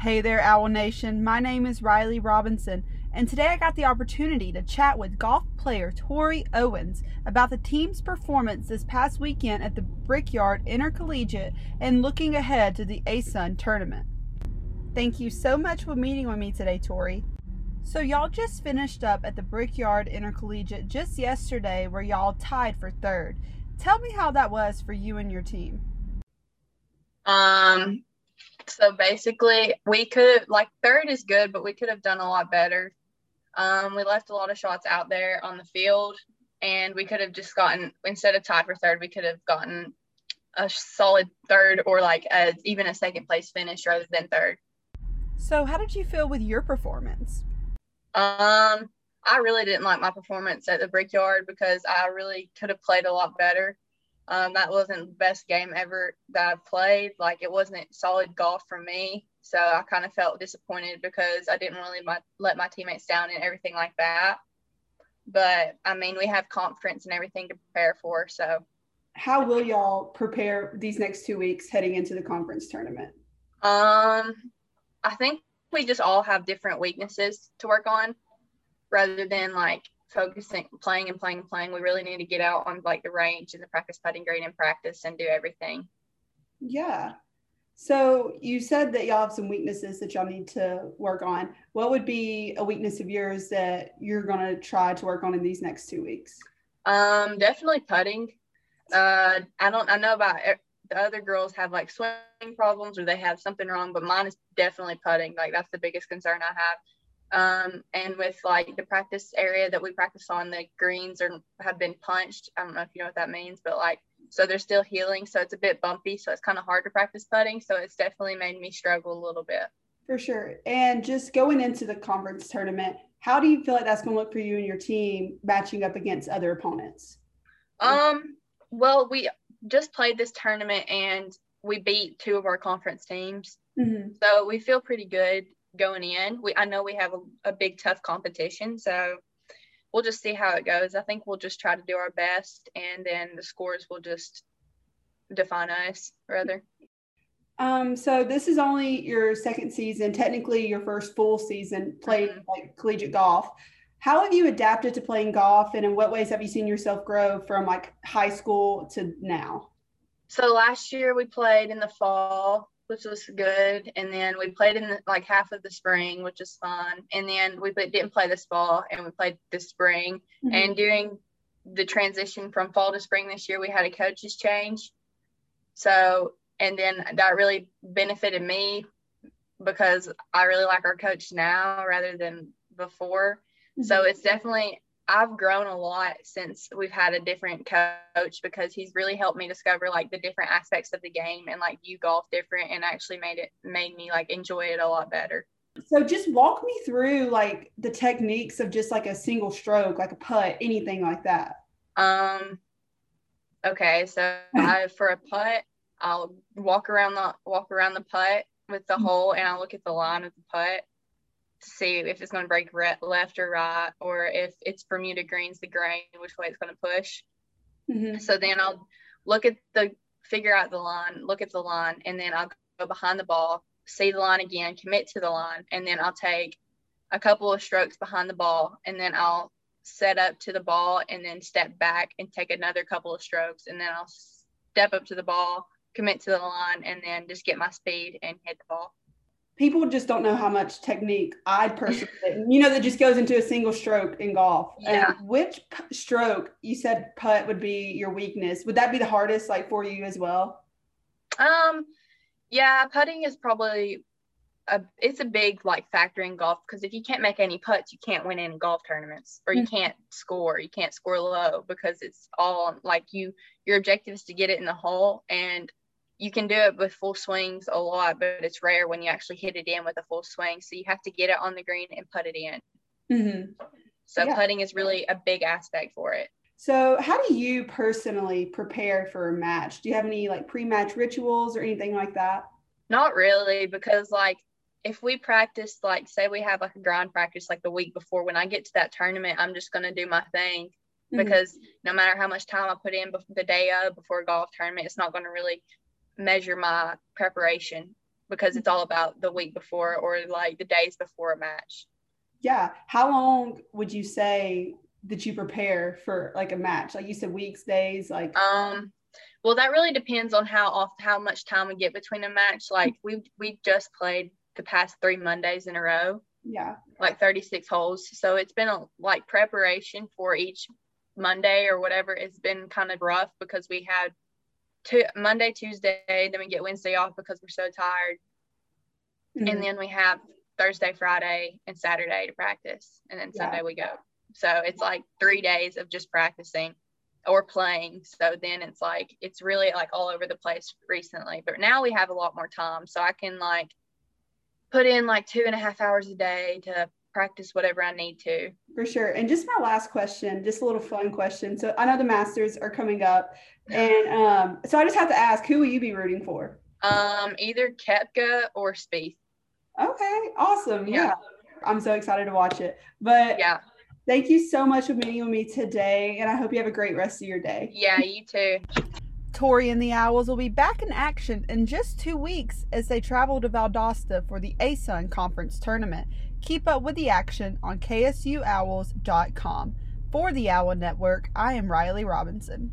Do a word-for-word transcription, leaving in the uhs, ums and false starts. Hey there, Owl Nation. My name is Riley Robinson, and today I got the opportunity to chat with golf player Tori Owens about the team's performance this past weekend at the Brickyard Intercollegiate and looking ahead to the A S U N tournament. Thank you so much for meeting with me today, Tori. So y'all just finished up at the Brickyard Intercollegiate just yesterday, where y'all tied for third. Tell me how that was for you and your team. Um. So basically, we could like third is good, but we could have done a lot better. Um, we left a lot of shots out there on the field, and we could have just gotten, instead of tied for third, we could have gotten a solid third or like a, even a second place finish rather than third. So how did you feel with your performance? Um, I really didn't like my performance at the Brickyard because I really could have played a lot better. Um, that wasn't the best game ever that I played. Like, it wasn't solid golf from me. So I kind of felt disappointed because I didn't really my, let my teammates down and everything like that. But, I mean, we have conference and everything to prepare for, so. How will y'all prepare these next two weeks heading into the conference tournament? Um, I think we just all have different weaknesses to work on rather than, like, focusing, playing and playing and playing. We really need to get out on like the range and the practice putting green and practice and do everything. Yeah. So you said that y'all have some weaknesses that y'all need to work on. What would be a weakness of yours that you're going to try to work on in these next two weeks? Um, definitely putting. Uh, I don't, I know about the other girls have like swing problems or they have something wrong, but mine is definitely putting. Like, that's the biggest concern I have. Um, and with like the practice area that we practice on, the greens are, have been punched. I don't know if you know what that means, but like, so they're still healing. So it's a bit bumpy. So it's kind of hard to practice putting. So it's definitely made me struggle a little bit. For sure. And just going into the conference tournament, how do you feel like that's going to look for you and your team matching up against other opponents? Um, well, we just played this tournament and we beat two of our conference teams. Mm-hmm. So we feel pretty good going in. We I know we have a, a big tough competition, so we'll just see how it goes. I think we'll just try to do our best, and then the scores will just define us rather. Um so this is only your second season, technically your first full season playing mm-hmm. like collegiate golf. How have you adapted to playing golf, and in what ways have you seen yourself grow from like high school to now? So last year we played in the fall, which was good, and then we played in the, like half of the spring, which is fun, and then we didn't play this fall and we played this spring. Mm-hmm. And during the transition from fall to spring this year, we had a coach's change, so and then that really benefited me because I really like our coach now rather than before. Mm-hmm. So it's definitely, I've grown a lot since we've had a different coach because he's really helped me discover like the different aspects of the game and like view golf different, and actually made it made me like enjoy it a lot better. So just walk me through like the techniques of just like a single stroke, like a putt, anything like that. Um, okay. So I, for a putt, I'll walk around the, walk around the putt with the hole, and I'll look at the line of the putt, see if it's going to break re- left or right, or if it's Bermuda greens, the grain, which way it's going to push. Mm-hmm. So then I'll look at the figure out the line, look at the line, and then I'll go behind the ball, see the line again, commit to the line, and then I'll take a couple of strokes behind the ball, and then I'll set up to the ball and then step back and take another couple of strokes, and then I'll step up to the ball, commit to the line, and then just get my speed and hit the ball. People just don't know how much technique I personally, you know, that just goes into a single stroke in golf. Yeah. And which p- stroke, you said putt would be your weakness. Would that be the hardest, like, for you as well? Um, yeah, putting is probably, a, it's a big, like, factor in golf, because if you can't make any putts, you can't win any golf tournaments, or you mm-hmm. can't score, you can't score low, because it's all, like, you, your objective is to get it in the hole, and you can do it with full swings a lot, but it's rare when you actually hit it in with a full swing. So you have to get it on the green and put it in. Mm-hmm. So yeah. Putting is really a big aspect for it. So how do you personally prepare for a match? Do you have any like pre-match rituals or anything like that? Not really, because like if we practice, like say we have like a grind practice like the week before, when I get to that tournament, I'm just going to do my thing. Mm-hmm. Because no matter how much time I put in the day of before a golf tournament, it's not going to really measure my preparation. because it's all about the week before or like the days before a match. Yeah. How long would you say that you prepare for like a match? Like you said, weeks, days, like, um, well, that really depends on how off, how much time we get between a match. Like we, we just played the past three Mondays in a row. Yeah. Like thirty-six holes. So it's been a, like preparation for each Monday or whatever. It's been kind of rough because we had two Monday, Tuesday, then we get Wednesday off because we're so tired. Mm-hmm. And then we have Thursday, Friday, and Saturday to practice. And then yeah. Sunday we go. So it's like three days of just practicing or playing. So then it's like, it's really like all over the place recently, but now we have a lot more time. So I can like put in like two and a half hours a day to practice whatever I need to. For sure. And just my last question, just a little fun question. So I know the Masters are coming up, and um, so I just have to ask, who will you be rooting for? Um, either Kepka or Spieth. Okay. Awesome. Yeah. yeah. I'm so excited to watch it, but yeah. Thank you so much for meeting with me today, and I hope you have a great rest of your day. Yeah, you too. Tori and the Owls will be back in action in just two weeks as they travel to Valdosta for the A S U N Conference Tournament. Keep up with the action on K S U Owls dot com. For the Owl Network, I am Riley Robinson.